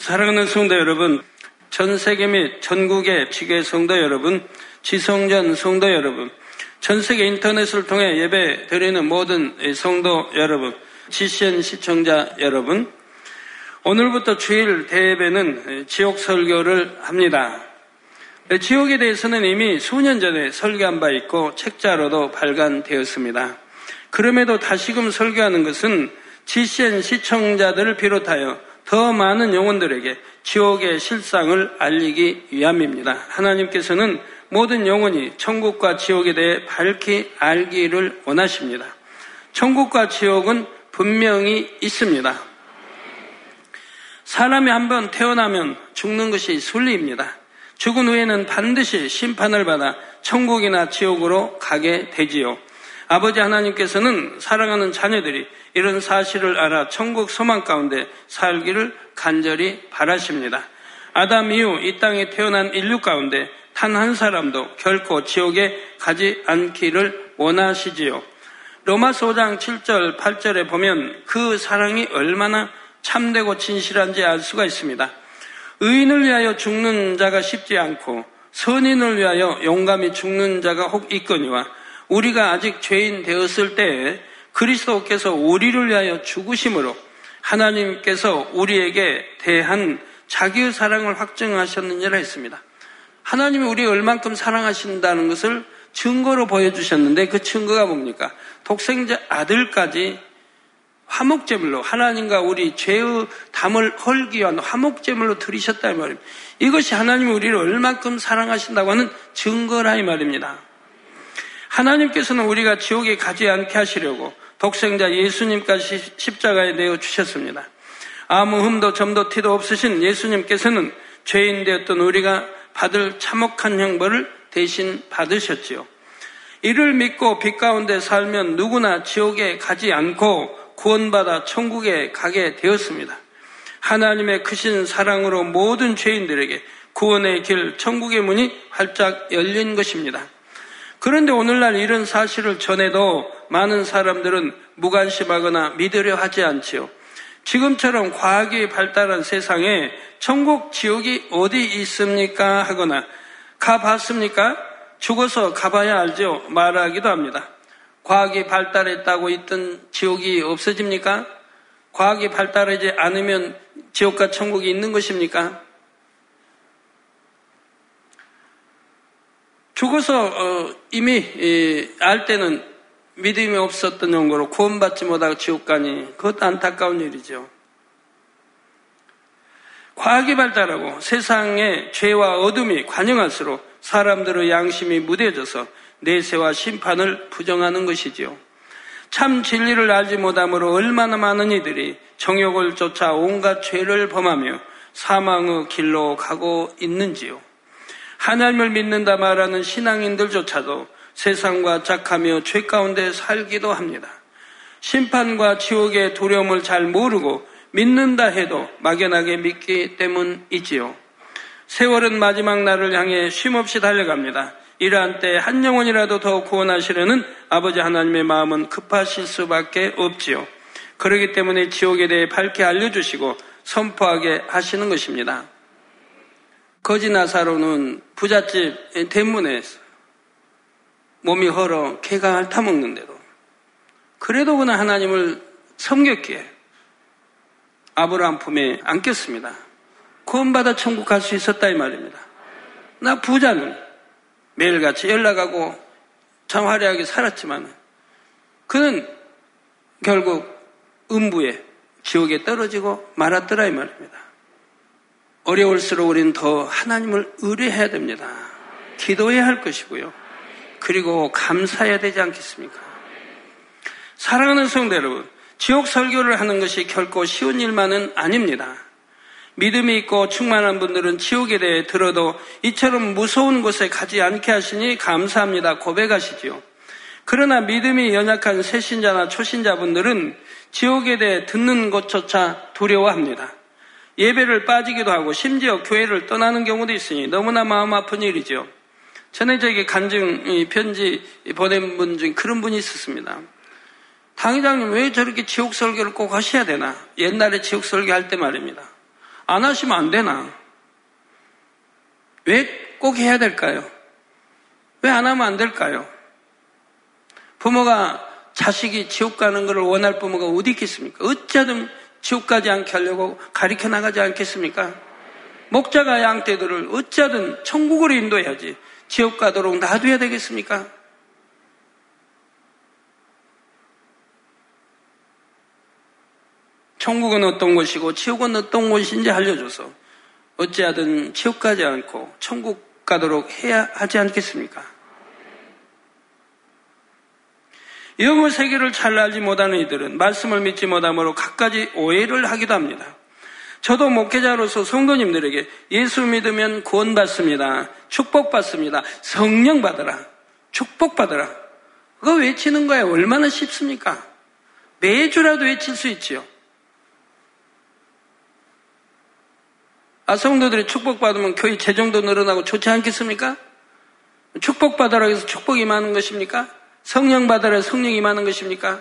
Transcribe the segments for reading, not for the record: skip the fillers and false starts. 사랑하는 성도 여러분, 전 세계 및 전국의 지교회 성도 여러분, 지성전 성도 여러분, 전 세계 인터넷을 통해 예배 드리는 모든 성도 여러분, GCN 시청자 여러분, 오늘부터 주일 대예배는 지옥 설교를 합니다. 지옥에 대해서는 이미 수년 전에 설교한 바 있고 책자로도 발간되었습니다. 그럼에도 다시금 설교하는 것은 GCN 시청자들을 비롯하여 더 많은 영혼들에게 지옥의 실상을 알리기 위함입니다. 하나님께서는 모든 영혼이 천국과 지옥에 대해 밝히 알기를 원하십니다. 천국과 지옥은 분명히 있습니다. 사람이 한번 태어나면 죽는 것이 순리입니다. 죽은 후에는 반드시 심판을 받아 천국이나 지옥으로 가게 되지요. 아버지 하나님께서는 사랑하는 자녀들이 이런 사실을 알아 천국 소망 가운데 살기를 간절히 바라십니다. 아담 이후 이 땅에 태어난 인류 가운데 단 한 사람도 결코 지옥에 가지 않기를 원하시지요. 로마서 5장 7절 8절에 보면 그 사랑이 얼마나 참되고 진실한지 알 수가 있습니다. 의인을 위하여 죽는 자가 쉽지 않고 선인을 위하여 용감히 죽는 자가 혹 있거니와 우리가 아직 죄인 되었을 때에 그리스도께서 우리를 위하여 죽으심으로 하나님께서 우리에게 대한 자기의 사랑을 확증하셨느니라 했습니다. 하나님이 우리를 얼만큼 사랑하신다는 것을 증거로 보여주셨는데 그 증거가 뭡니까? 독생자 아들까지 화목제물로 하나님과 우리 죄의 담을 헐기 위한 화목제물로 드리셨다 이 말입니다. 이것이 하나님이 우리를 얼만큼 사랑하신다고 하는 증거라 이 말입니다. 하나님께서는 우리가 지옥에 가지 않게 하시려고 독생자 예수님까지 십자가에 내어주셨습니다. 아무 흠도 점도 티도 없으신 예수님께서는 죄인 되었던 우리가 받을 참혹한 형벌을 대신 받으셨지요. 이를 믿고 빛 가운데 살면 누구나 지옥에 가지 않고 구원받아 천국에 가게 되었습니다. 하나님의 크신 사랑으로 모든 죄인들에게 구원의 길, 천국의 문이 활짝 열린 것입니다. 그런데 오늘날 이런 사실을 전해도 많은 사람들은 무관심하거나 믿으려 하지 않지요. 지금처럼 과학이 발달한 세상에 천국, 지옥이 어디 있습니까? 하거나 가봤습니까? 죽어서 가봐야 알죠. 말하기도 합니다. 과학이 발달했다고 있던 지옥이 없어집니까? 과학이 발달하지 않으면 지옥과 천국이 있는 것입니까? 죽어서 이미 알 때는 믿음이 없었던 용거로 구원받지 못하고 지옥 가니 그것도 안타까운 일이죠. 과학이 발달하고 세상의 죄와 어둠이 관영할수록 사람들의 양심이 무뎌져서 내세와 심판을 부정하는 것이지요. 참 진리를 알지 못함으로 얼마나 많은 이들이 정욕을 쫓아 온갖 죄를 범하며 사망의 길로 가고 있는지요. 하나님을 믿는다 말하는 신앙인들조차도 세상과 작하며 죄 가운데 살기도 합니다. 심판과 지옥의 두려움을 잘 모르고 믿는다 해도 막연하게 믿기 때문이지요. 세월은 마지막 날을 향해 쉼없이 달려갑니다. 이러한 때에 한 영혼이라도 더 구원하시려는 아버지 하나님의 마음은 급하실 수밖에 없지요. 그렇기 때문에 지옥에 대해 밝게 알려주시고 선포하게 하시는 것입니다. 거지 나사로는 부잣집 대문에 몸이 헐어 개가 핥아먹는데도 그래도 그는 하나님을 섬겼기에 아브라함 품에 안겼습니다. 구원받아 천국 갈 수 있었다 이 말입니다. 나 부자는 매일같이 연락하고 참 화려하게 살았지만 그는 결국 음부에 지옥에 떨어지고 말았더라 이 말입니다. 어려울수록 우리는 더 하나님을 의뢰해야 됩니다. 기도해야 할 것이고요. 그리고 감사해야 되지 않겠습니까? 사랑하는 성도 여러분, 지옥 설교를 하는 것이 결코 쉬운 일만은 아닙니다. 믿음이 있고 충만한 분들은 지옥에 대해 들어도 이처럼 무서운 곳에 가지 않게 하시니 감사합니다 고백하시지요. 그러나 믿음이 연약한 새신자나 초신자분들은 지옥에 대해 듣는 것조차 두려워합니다. 예배를 빠지기도 하고 심지어 교회를 떠나는 경우도 있으니 너무나 마음 아픈 일이죠. 전에 저에게 간증 편지 보낸 분 중에 그런 분이 있었습니다. 당회장님 왜 저렇게 지옥 설교를 꼭 하셔야 되나? 옛날에 지옥 설교할 때 말입니다. 안 하시면 안 되나? 왜 꼭 해야 될까요? 왜 안 하면 안 될까요? 부모가 자식이 지옥 가는 것을 원할 부모가 어디 있겠습니까? 어찌하든 지옥 가지 않게 하려고 가르쳐 나가지 않겠습니까? 목자가 양떼들을 어찌하든 천국으로 인도해야지 지옥 가도록 놔둬야 되겠습니까? 천국은 어떤 곳이고 지옥은 어떤 곳인지 알려줘서 어찌하든 지옥 가지 않고 천국 가도록 해야 하지 않겠습니까? 영어 세계를 잘 알지 못하는 이들은 말씀을 믿지 못함으로 갖가지 오해를 하기도 합니다. 저도 목회자로서 성도님들에게 예수 믿으면 구원받습니다. 축복받습니다. 성령받으라. 축복받으라. 그거 외치는 거야 얼마나 쉽습니까? 매주라도 외칠 수 있지요. 아, 성도들이 축복받으면 교회 재정도 늘어나고 좋지 않겠습니까? 축복받으라 해서 축복이 많은 것입니까? 성령받으라 해서 성령이 많은 것입니까?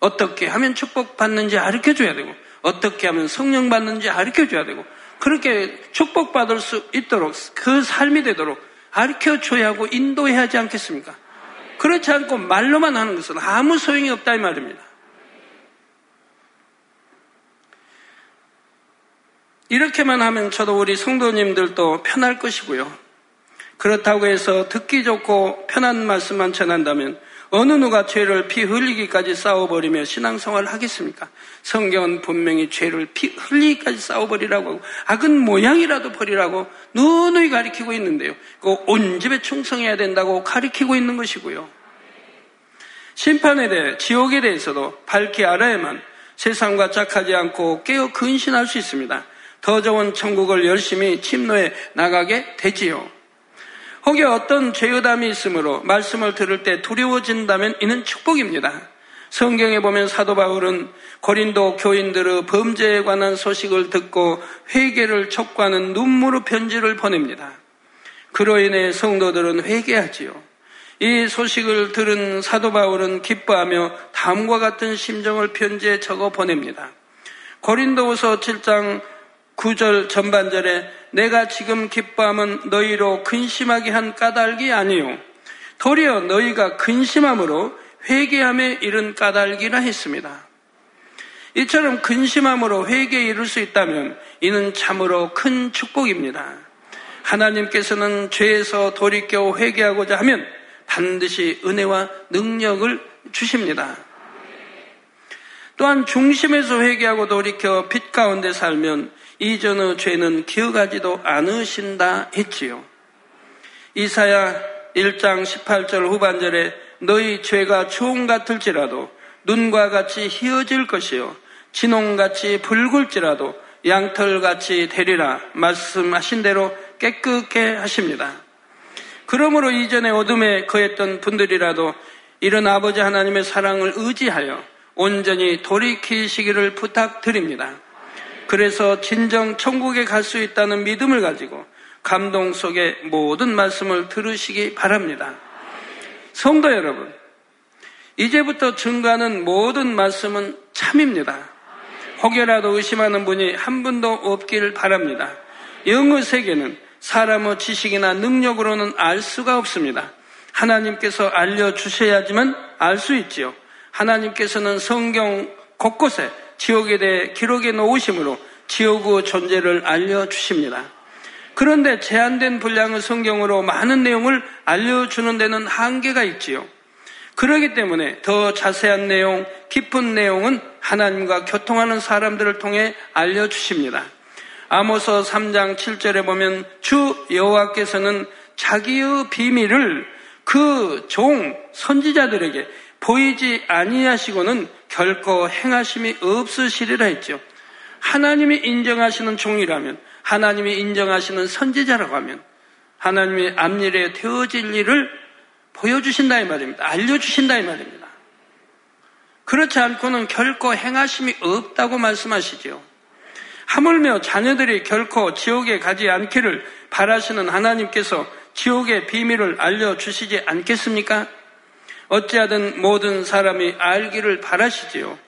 어떻게 하면 축복받는지 가르쳐줘야 되고 어떻게 하면 성령받는지 가르쳐줘야 되고 그렇게 축복받을 수 있도록 그 삶이 되도록 가르쳐줘야 하고 인도해야 하지 않겠습니까? 그렇지 않고 말로만 하는 것은 아무 소용이 없다 이 말입니다. 이렇게만 하면 저도 우리 성도님들도 편할 것이고요. 그렇다고 해서 듣기 좋고 편한 말씀만 전한다면 어느 누가 죄를 피 흘리기까지 싸워버리며 신앙생활을 하겠습니까? 성경은 분명히 죄를 피 흘리기까지 싸워버리라고 하고 악은 모양이라도 버리라고 누누이 가리키고 있는데요. 그거 온 집에 충성해야 된다고 가리키고 있는 것이고요. 심판에 대해 지옥에 대해서도 밝히 알아야만 세상과 짝하지 않고 깨어 근신할 수 있습니다. 더 좋은 천국을 열심히 침노해 나가게 되지요. 혹여 어떤 죄의담이 있으므로 말씀을 들을 때 두려워진다면 이는 축복입니다. 성경에 보면 사도 바울은 고린도 교인들의 범죄에 관한 소식을 듣고 회개를 촉구하는 눈물의 편지를 보냅니다. 그로 인해 성도들은 회개하지요. 이 소식을 들은 사도 바울은 기뻐하며 다음과 같은 심정을 편지에 적어 보냅니다. 고린도후서 7장 9절 전반절에 내가 지금 기뻐함은 너희로 근심하게 한 까닭이 아니요 도리어 너희가 근심함으로 회개함에 이른 까닭이라 했습니다. 이처럼 근심함으로 회개에 이를 수 있다면 이는 참으로 큰 축복입니다. 하나님께서는 죄에서 돌이켜 회개하고자 하면 반드시 은혜와 능력을 주십니다. 또한 중심에서 회개하고 돌이켜 빛 가운데 살면 이전의 죄는 기억하지도 않으신다 했지요. 이사야 1장 18절 후반절에 너희 죄가 추홍 같을지라도 눈과 같이 희어질 것이요 진홍같이 붉을지라도 양털같이 되리라 말씀하신 대로 깨끗게 하십니다. 그러므로 이전에 어둠에 거했던 분들이라도 이런 아버지 하나님의 사랑을 의지하여 온전히 돌이키시기를 부탁드립니다. 그래서 진정 천국에 갈 수 있다는 믿음을 가지고 감동 속에 모든 말씀을 들으시기 바랍니다. 성도 여러분, 이제부터 증거하는 모든 말씀은 참입니다. 혹여라도 의심하는 분이 한 분도 없기를 바랍니다. 영의 세계는 사람의 지식이나 능력으로는 알 수가 없습니다. 하나님께서 알려주셔야지만 알 수 있지요. 하나님께서는 성경 곳곳에 지옥에 대해 기록해 놓으심으로 지옥의 존재를 알려주십니다. 그런데 제한된 분량의 성경으로 많은 내용을 알려주는 데는 한계가 있지요. 그렇기 때문에 더 자세한 내용, 깊은 내용은 하나님과 교통하는 사람들을 통해 알려주십니다. 아모스 3장 7절에 보면 주 여호와께서는 자기의 비밀을 그 종 선지자들에게 보이지 아니하시고는 결코 행하심이 없으시리라 했죠. 하나님이 인정하시는 종이라면 하나님이 인정하시는 선지자라고 하면 하나님이 앞일에 되어질 일을 보여주신다 이 말입니다. 알려주신다 이 말입니다. 그렇지 않고는 결코 행하심이 없다고 말씀하시지요. 하물며 자녀들이 결코 지옥에 가지 않기를 바라시는 하나님께서 지옥의 비밀을 알려주시지 않겠습니까? 어찌하든 모든 사람이 알기를 바라시지요.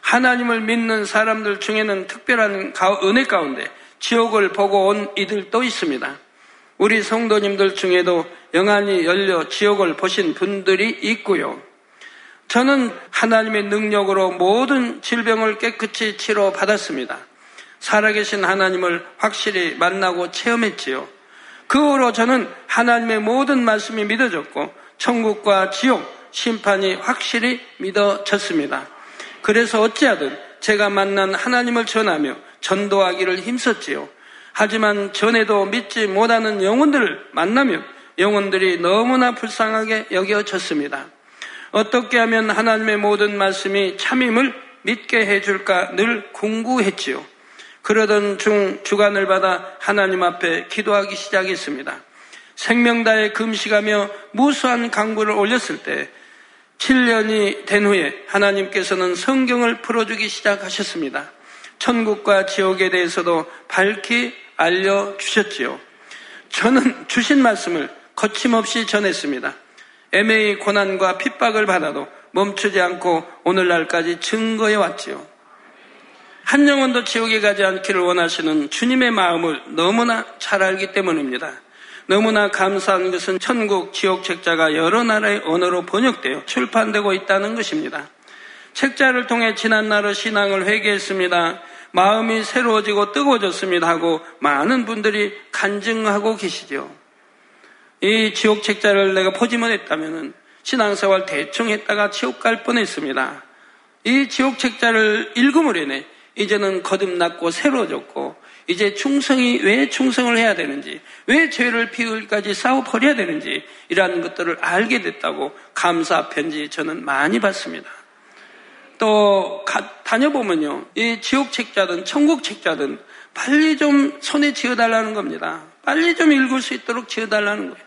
하나님을 믿는 사람들 중에는 특별한 은혜 가운데 지옥을 보고 온 이들도 있습니다. 우리 성도님들 중에도 영안이 열려 지옥을 보신 분들이 있고요. 저는 하나님의 능력으로 모든 질병을 깨끗이 치료받았습니다. 살아계신 하나님을 확실히 만나고 체험했지요. 그 후로 저는 하나님의 모든 말씀이 믿어졌고 천국과 지옥, 심판이 확실히 믿어졌습니다. 그래서 어찌하든 제가 만난 하나님을 전하며 전도하기를 힘썼지요. 하지만 전에도 믿지 못하는 영혼들을 만나며 영혼들이 너무나 불쌍하게 여겨졌습니다. 어떻게 하면 하나님의 모든 말씀이 참임을 믿게 해줄까 늘 궁구했지요. 그러던 중 주관을 받아 하나님 앞에 기도하기 시작했습니다. 생명다에 금식하며 무수한 강구를 올렸을 때 7년이 된 후에 하나님께서는 성경을 풀어주기 시작하셨습니다. 천국과 지옥에 대해서도 밝히 알려주셨지요. 저는 주신 말씀을 거침없이 전했습니다. 애매히 고난과 핍박을 받아도 멈추지 않고 오늘날까지 증거해 왔지요. 한 영혼도 지옥에 가지 않기를 원하시는 주님의 마음을 너무나 잘 알기 때문입니다. 너무나 감사한 것은 천국, 지옥 책자가 여러 나라의 언어로 번역되어 출판되고 있다는 것입니다. 책자를 통해 지난 날의 신앙을 회개했습니다. 마음이 새로워지고 뜨거워졌습니다 하고 많은 분들이 간증하고 계시죠. 이 지옥 책자를 내가 포기만 했다면 신앙생활 대충 했다가 지옥 갈 뻔했습니다. 이 지옥 책자를 읽음으로 인해 이제는 거듭났고 새로워졌고 이제 충성이 왜 충성을 해야 되는지 왜 죄를 피울까지 싸워버려야 되는지 이러한 것들을 알게 됐다고 감사 편지 저는 많이 받습니다. 또 다녀보면요. 이 지옥 책자든 천국 책자든 빨리 좀 손에 쥐어달라는 겁니다. 빨리 좀 읽을 수 있도록 쥐어달라는 거예요.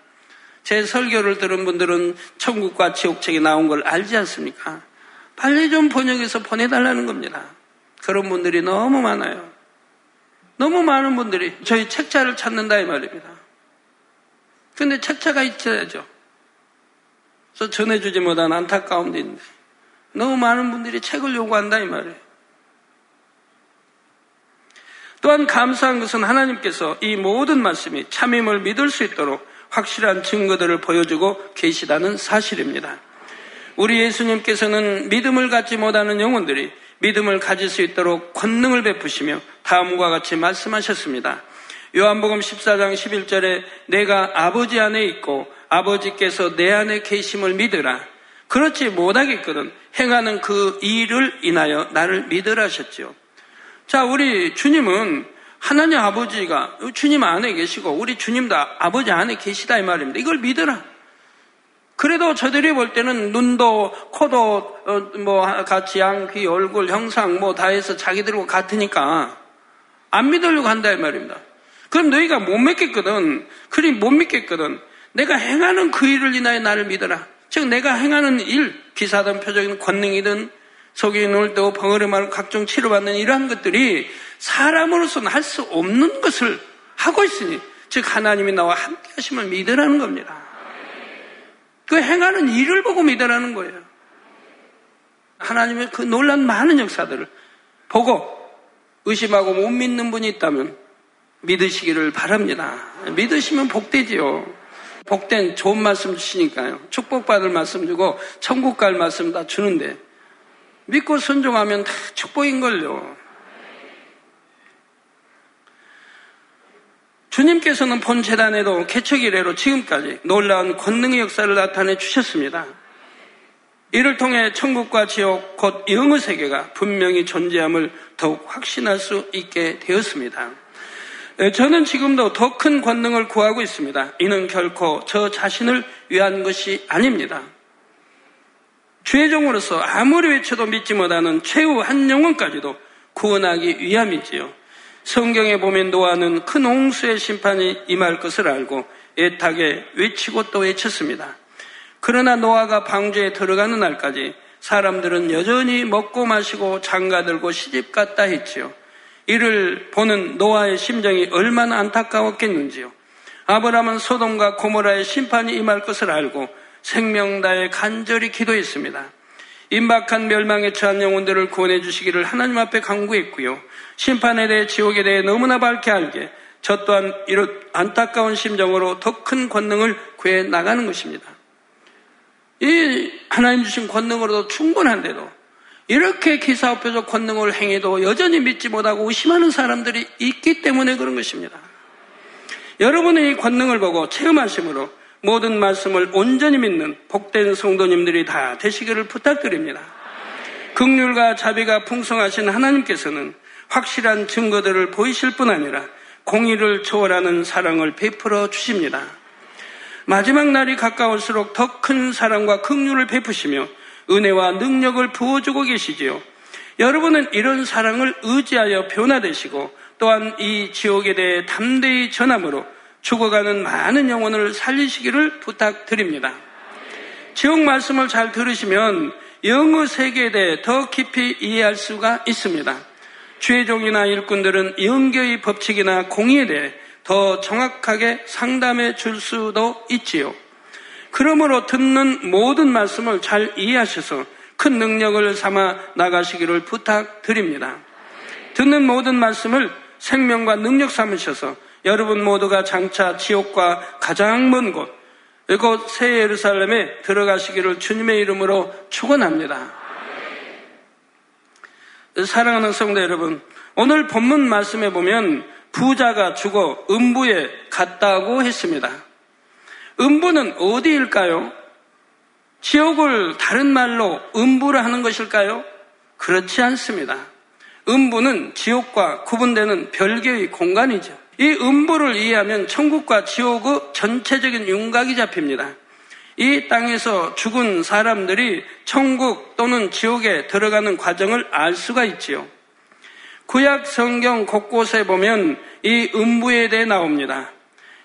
제 설교를 들은 분들은 천국과 지옥책이 나온 걸 알지 않습니까? 빨리 좀 번역해서 보내달라는 겁니다. 그런 분들이 너무 많아요. 너무 많은 분들이 저희 책자를 찾는다 이 말입니다. 근데 책자가 있어야죠. 그래서 전해주지 못한 안타까움도 있는데 너무 많은 분들이 책을 요구한다 이 말이에요. 또한 감사한 것은 하나님께서 이 모든 말씀이 참임을 믿을 수 있도록 확실한 증거들을 보여주고 계시다는 사실입니다. 우리 예수님께서는 믿음을 갖지 못하는 영혼들이 믿음을 가질 수 있도록 권능을 베푸시며 다음과 같이 말씀하셨습니다. 요한복음 14장 11절에 내가 아버지 안에 있고 아버지께서 내 안에 계심을 믿으라. 그렇지 못하겠거든 행하는 그 일을 인하여 나를 믿으라 하셨지요. 자, 우리 주님은 하나님 아버지가 주님 안에 계시고 우리 주님도 아버지 안에 계시다 이 말입니다. 이걸 믿으라. 그래도 저들이 볼 때는 눈도 코도 같이 양, 귀, 얼굴, 형상 다 해서 자기들과 같으니까 안 믿으려고 한다 이 말입니다. 그럼 너희가 못 믿겠거든. 그리 못 믿겠거든. 내가 행하는 그 일을 인하여 나를 믿으라. 즉 내가 행하는 일, 기사든 표적이든 권능이든 속이 눈을 뜨고 벙어리 말고 각종 치료받는 이러한 것들이 사람으로서는 할 수 없는 것을 하고 있으니 즉 하나님이 나와 함께 하심을 믿으라는 겁니다. 그 행하는 일을 보고 믿으라는 거예요. 하나님의 그 놀란 많은 역사들을 보고 의심하고 못 믿는 분이 있다면 믿으시기를 바랍니다. 믿으시면 복되지요. 복된 좋은 말씀 주시니까요. 축복받을 말씀 주고 천국 갈 말씀 다 주는데 믿고 순종하면 다 축복인걸요. 주님께서는 본 재단에도 개척 이래로 지금까지 놀라운 권능의 역사를 나타내 주셨습니다. 이를 통해 천국과 지옥 곧 영의 세계가 분명히 존재함을 더욱 확신할 수 있게 되었습니다. 저는 지금도 더 큰 권능을 구하고 있습니다. 이는 결코 저 자신을 위한 것이 아닙니다. 주의 종으로서 아무리 외쳐도 믿지 못하는 최후 한 영혼까지도 구원하기 위함이지요. 성경에 보면 노아는 큰 홍수의 심판이 임할 것을 알고 애타게 외치고 또 외쳤습니다. 그러나 노아가 방주에 들어가는 날까지 사람들은 여전히 먹고 마시고 장가들고 시집갔다 했지요. 이를 보는 노아의 심정이 얼마나 안타까웠겠는지요. 아브라함은 소돔과 고모라의 심판이 임할 것을 알고 생명다에 간절히 기도했습니다. 임박한 멸망에 처한 영혼들을 구원해 주시기를 하나님 앞에 간구했고요. 심판에 대해 지옥에 대해 너무나 밝게 알게 저 또한 이런 안타까운 심정으로 더 큰 권능을 구해 나가는 것입니다. 이 하나님 주신 권능으로도 충분한데도 이렇게 기사업혀서 권능을 행해도 여전히 믿지 못하고 의심하는 사람들이 있기 때문에 그런 것입니다. 여러분의 이 권능을 보고 체험하심으로 모든 말씀을 온전히 믿는 복된 성도님들이 다 되시기를 부탁드립니다. 긍휼과 자비가 풍성하신 하나님께서는 확실한 증거들을 보이실 뿐 아니라 공의를 초월하는 사랑을 베풀어 주십니다. 마지막 날이 가까울수록 더 큰 사랑과 긍휼을 베푸시며 은혜와 능력을 부어주고 계시지요. 여러분은 이런 사랑을 의지하여 변화되시고 또한 이 지옥에 대해 담대히 전함으로 죽어가는 많은 영혼을 살리시기를 부탁드립니다. 지옥 말씀을 잘 들으시면 영의 세계에 대해 더 깊이 이해할 수가 있습니다. 죄종이나 일꾼들은 영계의 법칙이나 공의에 대해 더 정확하게 상담해 줄 수도 있지요. 그러므로 듣는 모든 말씀을 잘 이해하셔서 큰 능력을 삼아 나가시기를 부탁드립니다. 듣는 모든 말씀을 생명과 능력 삼으셔서 여러분 모두가 장차 지옥과 가장 먼 곳, 이곳 새 예루살렘에 들어가시기를 주님의 이름으로 축원합니다. 사랑하는 성도 여러분, 오늘 본문 말씀에 보면 부자가 죽어 음부에 갔다고 했습니다. 음부는 어디일까요? 지옥을 다른 말로 음부라 하는 것일까요? 그렇지 않습니다. 음부는 지옥과 구분되는 별개의 공간이죠. 이 음부를 이해하면 천국과 지옥의 전체적인 윤곽이 잡힙니다. 이 땅에서 죽은 사람들이 천국 또는 지옥에 들어가는 과정을 알 수가 있지요. 구약 성경 곳곳에 보면 이 음부에 대해 나옵니다.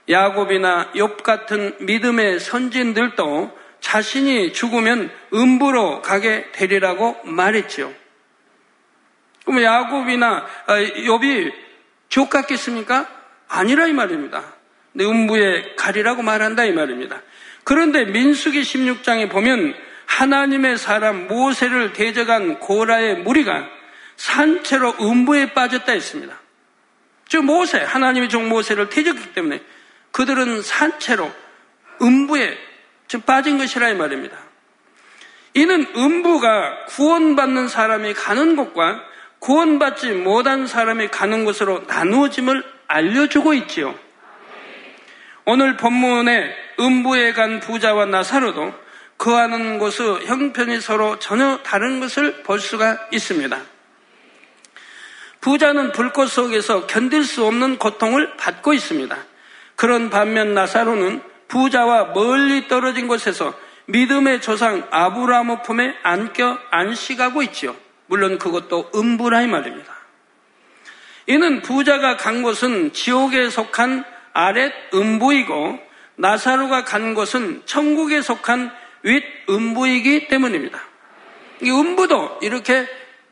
야곱이나 욥 같은 믿음의 선진들도 자신이 죽으면 음부로 가게 되리라고 말했죠. 그럼 야곱이나 욥이 지옥 갔겠습니까? 아니라 이 말입니다. 근데 음부에 가리라고 말한다 이 말입니다. 그런데 민수기 16장에 보면 하나님의 사람 모세를 대적한 고라의 무리가 산채로 음부에 빠졌다 했습니다. 즉 모세, 하나님의 종 모세를 대적했기 때문에 그들은 산채로 음부에 빠진 것이라 이 말입니다. 이는 음부가 구원받는 사람이 가는 곳과 구원받지 못한 사람이 가는 곳으로 나누어짐을 알려주고 있지요. 오늘 본문에 음부에 간 부자와 나사로도 거하는 곳의 형편이 서로 전혀 다른 것을 볼 수가 있습니다. 부자는 불꽃 속에서 견딜 수 없는 고통을 받고 있습니다. 그런 반면 나사로는 부자와 멀리 떨어진 곳에서 믿음의 조상 아브라함의 품에 안겨 안식하고 있지요. 물론 그것도 음부라 이 말입니다. 이는 부자가 간 곳은 지옥에 속한 아랫음부이고 나사로가 간 곳은 천국에 속한 윗음부이기 때문입니다. 이 음부도 이렇게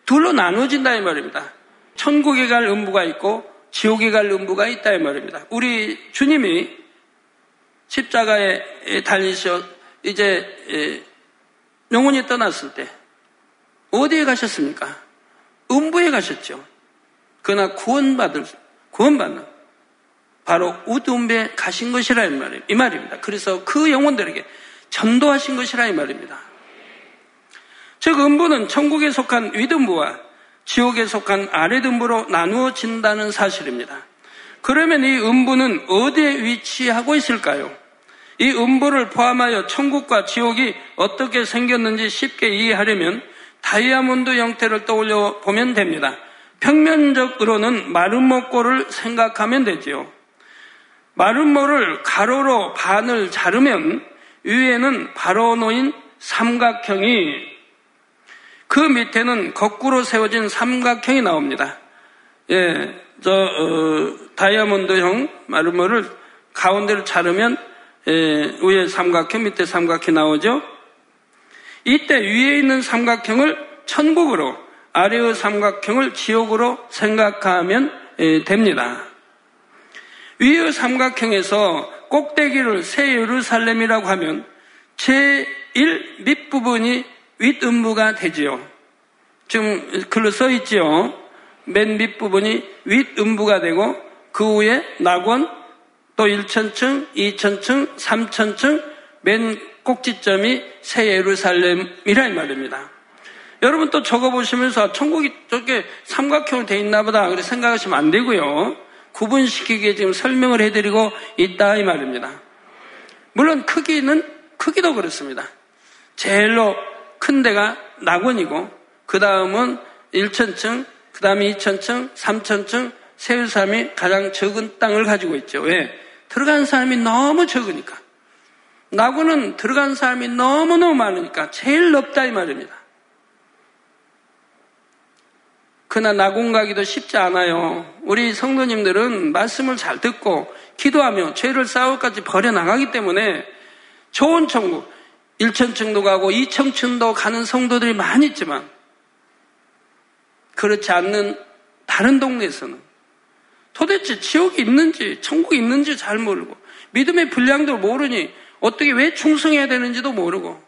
둘로 나눠진다 이 말입니다. 천국에 갈 음부가 있고 지옥에 갈 음부가 있다 이 말입니다. 우리 주님이 십자가에 달리셔 이제 영혼이 떠났을 때 어디에 가셨습니까? 음부에 가셨죠. 그러나 구원받는 바로 우두음부에 가신 것이라 이 말입니다. 그래서 그 영혼들에게 전도하신 것이라 이 말입니다. 즉 음부는 천국에 속한 윗음부와 지옥에 속한 아랫음부로 나누어진다는 사실입니다. 그러면 이 음부는 어디에 위치하고 있을까요? 이 음부를 포함하여 천국과 지옥이 어떻게 생겼는지 쉽게 이해하려면 다이아몬드 형태를 떠올려 보면 됩니다. 평면적으로는 마름모꼴을 생각하면 되지요. 마름모를 가로로 반을 자르면 위에는 바로 놓인 삼각형이 그 밑에는 거꾸로 세워진 삼각형이 나옵니다. 다이아몬드형 마름모를 가운데를 자르면 위에 삼각형, 밑에 삼각형이 나오죠. 이때 위에 있는 삼각형을 천국으로, 아래의 삼각형을 지옥으로 생각하면 됩니다. 위의 삼각형에서 꼭대기를 새 예루살렘이라고 하면 제1 밑부분이 윗음부가 되지요. 지금 글로 써 있지요. 맨 밑부분이 윗음부가 되고 그 후에 낙원, 또 1천층, 2천층, 3천층, 맨 꼭지점이 새 예루살렘이라 이 말입니다. 여러분 또 적어보시면서 천국이 저렇게 삼각형으로 되어 있나 보다 그렇게 생각하시면 안 되고요. 구분시키게 지금 설명을 해드리고 있다 이 말입니다. 물론 크기도 그렇습니다. 제일로 큰 데가 낙원이고 그 다음은 1천층, 그 다음에 2천층, 3천층, 세울 사람이 가장 적은 땅을 가지고 있죠. 왜? 들어간 사람이 너무 적으니까. 낙원은 들어간 사람이 너무너무 많으니까 제일 높다 이 말입니다. 그러나 낙원 가기도 쉽지 않아요. 우리 성도님들은 말씀을 잘 듣고 기도하며 죄를 싸울까지 버려나가기 때문에 좋은 천국, 1천층도 가고 2천층도 가는 성도들이 많이 있지만 그렇지 않는 다른 동네에서는 도대체 지옥이 있는지 천국이 있는지 잘 모르고 믿음의 분량도 모르니 어떻게 왜 충성해야 되는지도 모르고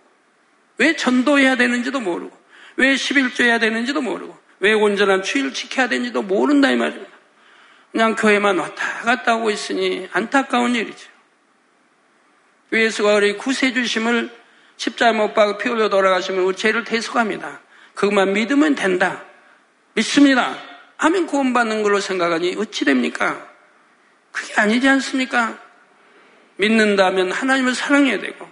왜 전도해야 되는지도 모르고 왜 11조해야 되는지도 모르고 왜 온전한 주의를 지켜야 되는지도 모른다 이 말입니다. 그냥 교회만 왔다 갔다 하고 있으니 안타까운 일이죠. 예수가 우리 구세주심을 십자에 못 박아 피 흘려 돌아가시면 우리 죄를 대속합니다. 그것만 믿으면 된다. 믿습니다 하면 구원받는 걸로 생각하니 어찌 됩니까? 그게 아니지 않습니까? 믿는다면 하나님을 사랑해야 되고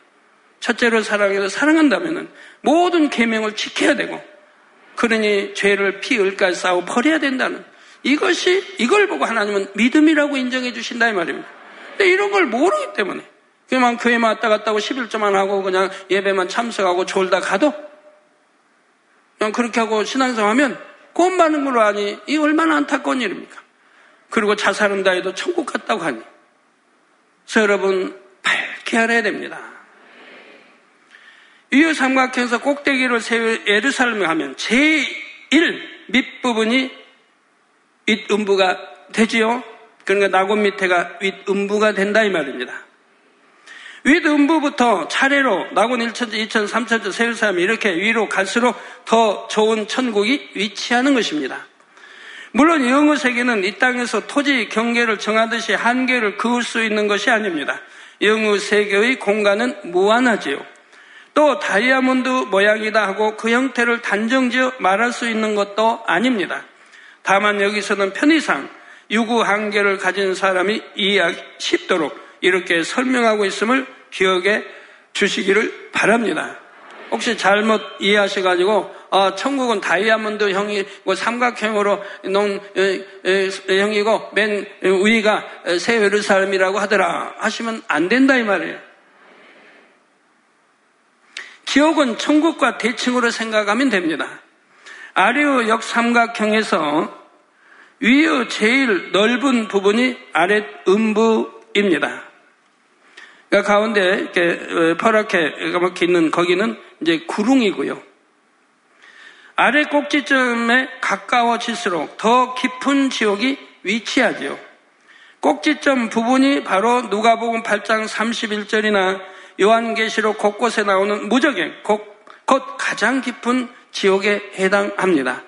첫째로 사랑해서 사랑한다면 모든 계명을 지켜야 되고 그러니 죄를 피 흘까지 싸워 버려야 된다는 이걸 보고 하나님은 믿음이라고 인정해 주신다 이 말입니다. 근데 이런 걸 모르기 때문에 그냥 교회만 왔다 갔다 하고 11조만 하고 그냥 예배만 참석하고 졸다 가도 그냥 그렇게 하고 신앙생활 하면 구원받는 걸로 하니 이 얼마나 안타까운 일입니까? 그리고 자살한다 해도 천국 갔다고 하니. 그래서 여러분 밝게 알아야 됩니다. 이 삼각형에서 꼭대기를 세울 예루살렘에 가면 제1 밑부분이 윗음부가 되지요. 그러니까 낙원 밑에가 윗음부가 된다 이 말입니다. 윗음부부터 차례로 낙원 1천층, 2천층, 3천층 세울 사람이 이렇게 위로 갈수록 더 좋은 천국이 위치하는 것입니다. 물론 영어 세계는 이 땅에서 토지 경계를 정하듯이 한계를 그을 수 있는 것이 아닙니다. 영어 세계의 공간은 무한하지요. 또 다이아몬드 모양이다 하고 그 형태를 단정지어 말할 수 있는 것도 아닙니다. 다만 여기서는 편의상 유구 한계를 가진 사람이 이해하기 쉽도록 이렇게 설명하고 있음을 기억해 주시기를 바랍니다. 혹시 잘못 이해하셔가지고 천국은 다이아몬드 형이고 삼각형으로 놓은 형이고 맨 위가 새 예루살렘이라고 하더라 하시면 안 된다 이 말이에요. 지옥은 천국과 대칭으로 생각하면 됩니다. 아래의 역삼각형에서 위의 제일 넓은 부분이 아랫음부입니다. 그러니까 가운데 이렇게 퍼렇게 이렇게 있는 거기는 이제 구릉이고요. 아래 꼭지점에 가까워질수록 더 깊은 지옥이 위치하지요. 꼭지점 부분이 바로 누가복음 8장 31절이나 요한계시록 곳곳에 나오는 무저갱, 곧 가장 깊은 지옥에 해당합니다.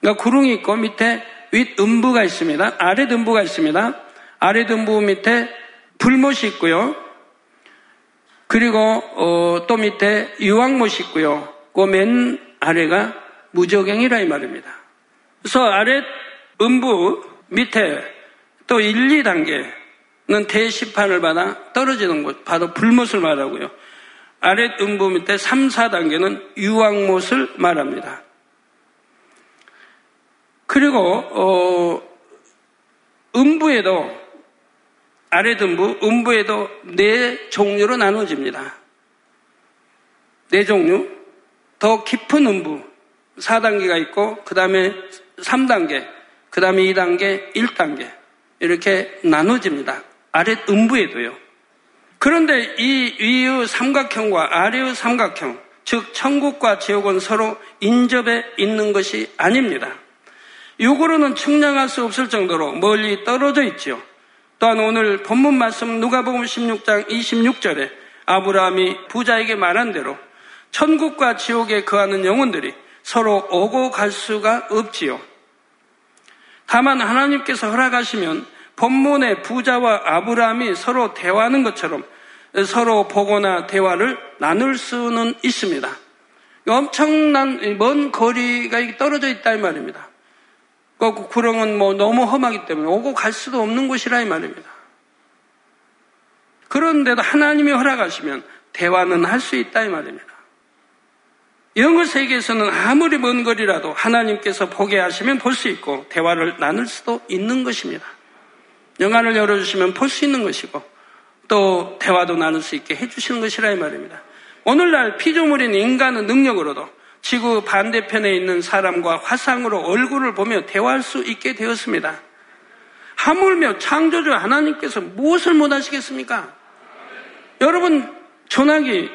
그러니까 구릉이 있고 밑에 윗음부가 있습니다. 아랫음부가 있습니다. 아랫음부 밑에 불못이 있고요. 그리고 또 밑에 유황못이 있고요. 그 맨 아래가 무저갱이라 이 말입니다. 그래서 아랫음부 밑에 또 1, 2단계는 대시판을 받아 떨어지는 곳, 바로 불못을 말하고요. 아랫음부 밑에 3, 4단계는 유황못을 말합니다. 그리고 음부에도 아랫음부, 음부에도 4종류로 나눠집니다. 4종류. 더 깊은 음부, 4단계가 있고, 그 다음에 3단계, 그 다음에 2단계, 1단계. 이렇게 나눠집니다. 아랫음부에도요. 그런데 이 위의 삼각형과 아래의 삼각형, 즉, 천국과 지옥은 서로 인접해 있는 것이 아닙니다. 육으로는 측량할 수 없을 정도로 멀리 떨어져 있지요. 또한 오늘 본문 말씀 누가복음 16장 26절에 아브라함이 부자에게 말한 대로 천국과 지옥에 거하는 영혼들이 서로 오고 갈 수가 없지요. 다만 하나님께서 허락하시면 본문의 부자와 아브라함이 서로 대화하는 것처럼 서로 보거나 대화를 나눌 수는 있습니다. 엄청난 먼 거리가 떨어져 있다 이 말입니다. 그 구렁은 너무 험하기 때문에 오고 갈 수도 없는 곳이라 이 말입니다. 그런데도 하나님이 허락하시면 대화는 할 수 있다 이 말입니다. 영의 세계에서는 아무리 먼 거리라도 하나님께서 보게 하시면 볼 수 있고 대화를 나눌 수도 있는 것입니다. 영안을 열어주시면 볼 수 있는 것이고 또 대화도 나눌 수 있게 해주시는 것이라 이 말입니다. 오늘날 피조물인 인간의 능력으로도 지구 반대편에 있는 사람과 화상으로 얼굴을 보며 대화할 수 있게 되었습니다. 하물며 창조주 하나님께서 무엇을 못하시겠습니까? 여러분, 전화기,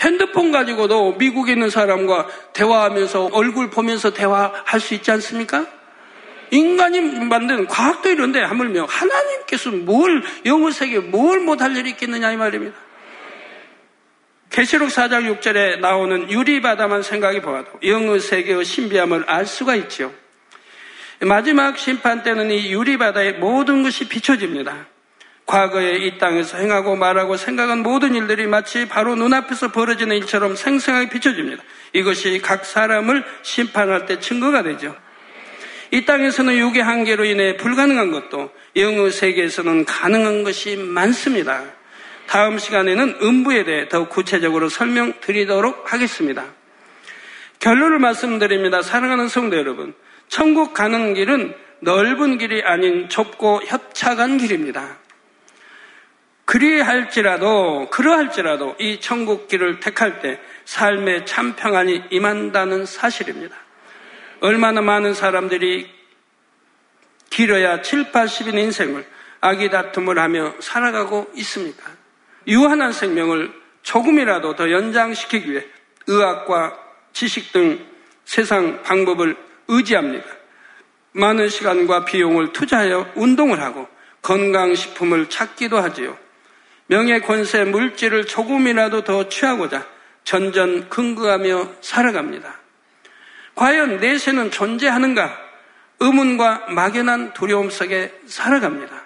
핸드폰 가지고도 미국에 있는 사람과 대화하면서 얼굴 보면서 대화할 수 있지 않습니까? 인간이 만든 과학도 이런데 하물며 하나님께서 영의 세계에 뭘 못할 일이 있겠느냐 이 말입니다. 계시록 4장 6절에 나오는 유리바다만 생각해 보아도 영의 세계의 신비함을 알 수가 있지요. 마지막 심판 때는 이 유리바다의 모든 것이 비춰집니다. 과거에 이 땅에서 행하고 말하고 생각한 모든 일들이 마치 바로 눈앞에서 벌어지는 일처럼 생생하게 비춰집니다. 이것이 각 사람을 심판할 때 증거가 되죠. 이 땅에서는 육의 한계로 인해 불가능한 것도 영의 세계에서는 가능한 것이 많습니다. 다음 시간에는 음부에 대해 더 구체적으로 설명드리도록 하겠습니다. 결론을 말씀드립니다. 사랑하는 성도 여러분, 천국 가는 길은 넓은 길이 아닌 좁고 협착한 길입니다. 그러할지라도 이 천국 길을 택할 때 삶에 참 평안이 임한다는 사실입니다. 얼마나 많은 사람들이 길어야 7, 80인 인생을 아기다툼을 하며 살아가고 있습니까? 유한한 생명을 조금이라도 더 연장시키기 위해 의학과 지식 등 세상 방법을 의지합니다. 많은 시간과 비용을 투자하여 운동을 하고 건강식품을 찾기도 하지요. 명예, 권세, 물질을 조금이라도 더 취하고자 전전긍긍하며 살아갑니다. 과연 내세는 존재하는가? 의문과 막연한 두려움 속에 살아갑니다.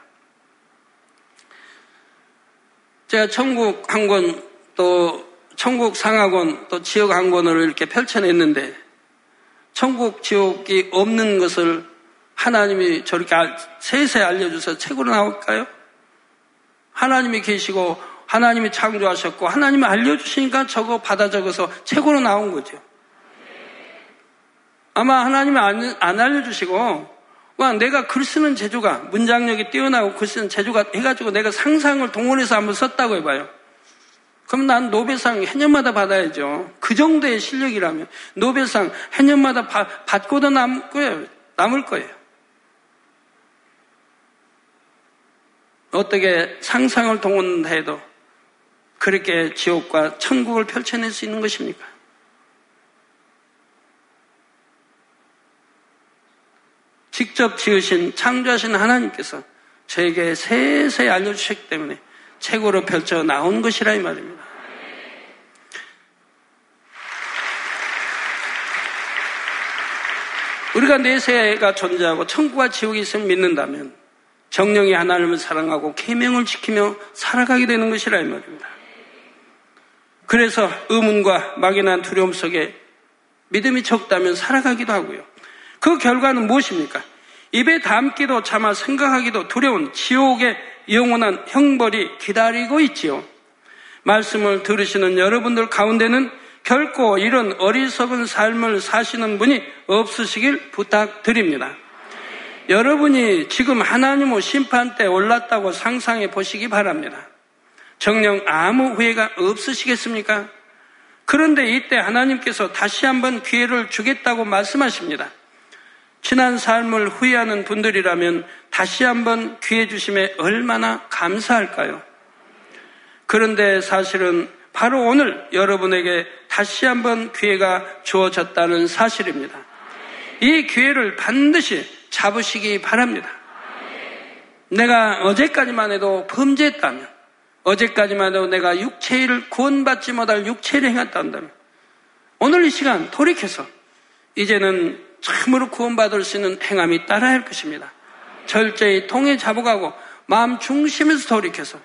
제가 천국 한 권, 또 천국 상하권, 또 지옥 한 권을 이렇게 펼쳐냈는데 천국, 지옥이 없는 것을 하나님이 저렇게 세세히 알려주셔서 책으로 나올까요? 하나님이 계시고 하나님이 창조하셨고 하나님이 알려주시니까 저거 받아 적어서 책으로 나온 거죠. 아마 하나님이 안 알려주시고 와, 내가 글 쓰는 재주가 문장력이 뛰어나고 글 쓰는 재주가 해가지고 내가 상상을 동원해서 한번 썼다고 해봐요. 그럼 난 노벨상 해년마다 받아야죠. 그 정도의 실력이라면 노벨상 해년마다 받고도 남을 거예요. 어떻게 상상을 동원해도 그렇게 지옥과 천국을 펼쳐낼 수 있는 것입니까? 직접 지으신 창조하신 하나님께서 저에게 세세히 알려주셨기 때문에 책으로 펼쳐 나온 것이라 이 말입니다. 우리가 내세가 존재하고 천국과 지옥이 있음을 믿는다면 정령이 하나님을 사랑하고 계명을 지키며 살아가게 되는 것이라 이 말입니다. 그래서 의문과 막연한 두려움 속에 믿음이 적다면 살아가기도 하고요. 그 결과는 무엇입니까? 입에 담기도 차마 생각하기도 두려운 지옥의 영원한 형벌이 기다리고 있지요. 말씀을 들으시는 여러분들 가운데는 결코 이런 어리석은 삶을 사시는 분이 없으시길 부탁드립니다. 여러분이 지금 하나님의 심판대에 올랐다고 상상해 보시기 바랍니다. 정녕 아무 후회가 없으시겠습니까? 그런데 이때 하나님께서 다시 한번 기회를 주겠다고 말씀하십니다. 지난 삶을 후회하는 분들이라면 다시 한번 기회 주심에 얼마나 감사할까요? 그런데 사실은 바로 오늘 여러분에게 다시 한번 기회가 주어졌다는 사실입니다. 이 기회를 반드시 잡으시기 바랍니다. 내가 어제까지만 해도 범죄했다면, 어제까지만 해도 내가 육체를 구원받지 못할 육체를 행했다 한다면, 오늘 이 시간 돌이켜서 이제는 참으로 구원받을 수 있는 행함이 따라야 할 것입니다. 철저히 통에 잡아가고 마음 중심에서 돌이켜서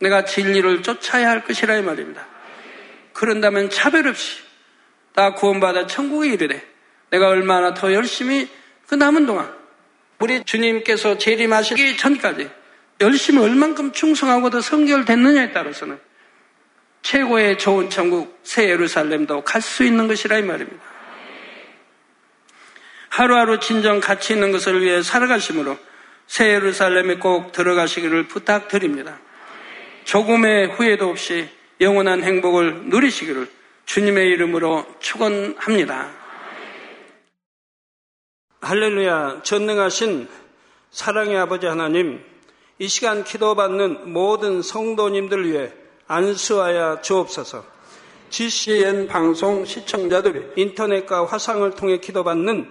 내가 진리를 쫓아야 할 것이라 이 말입니다. 그런다면 차별 없이 다 구원받아 천국에 이르되 내가 얼마나 더 열심히 그 남은 동안 우리 주님께서 재림하시기 전까지 열심히 얼만큼 충성하고 더 성결됐느냐에 따라서는 최고의 좋은 천국 새 예루살렘도 갈 수 있는 것이라 이 말입니다. 하루하루 진정 가치 있는 것을 위해 살아가심으로 새 예루살렘에 꼭 들어가시기를 부탁드립니다. 조금의 후회도 없이 영원한 행복을 누리시기를 주님의 이름으로 축원합니다. 할렐루야. 전능하신 사랑의 아버지 하나님, 이 시간 기도받는 모든 성도님들 위해 안수하여 주옵소서. GCN 방송 시청자들이 인터넷과 화상을 통해 기도받는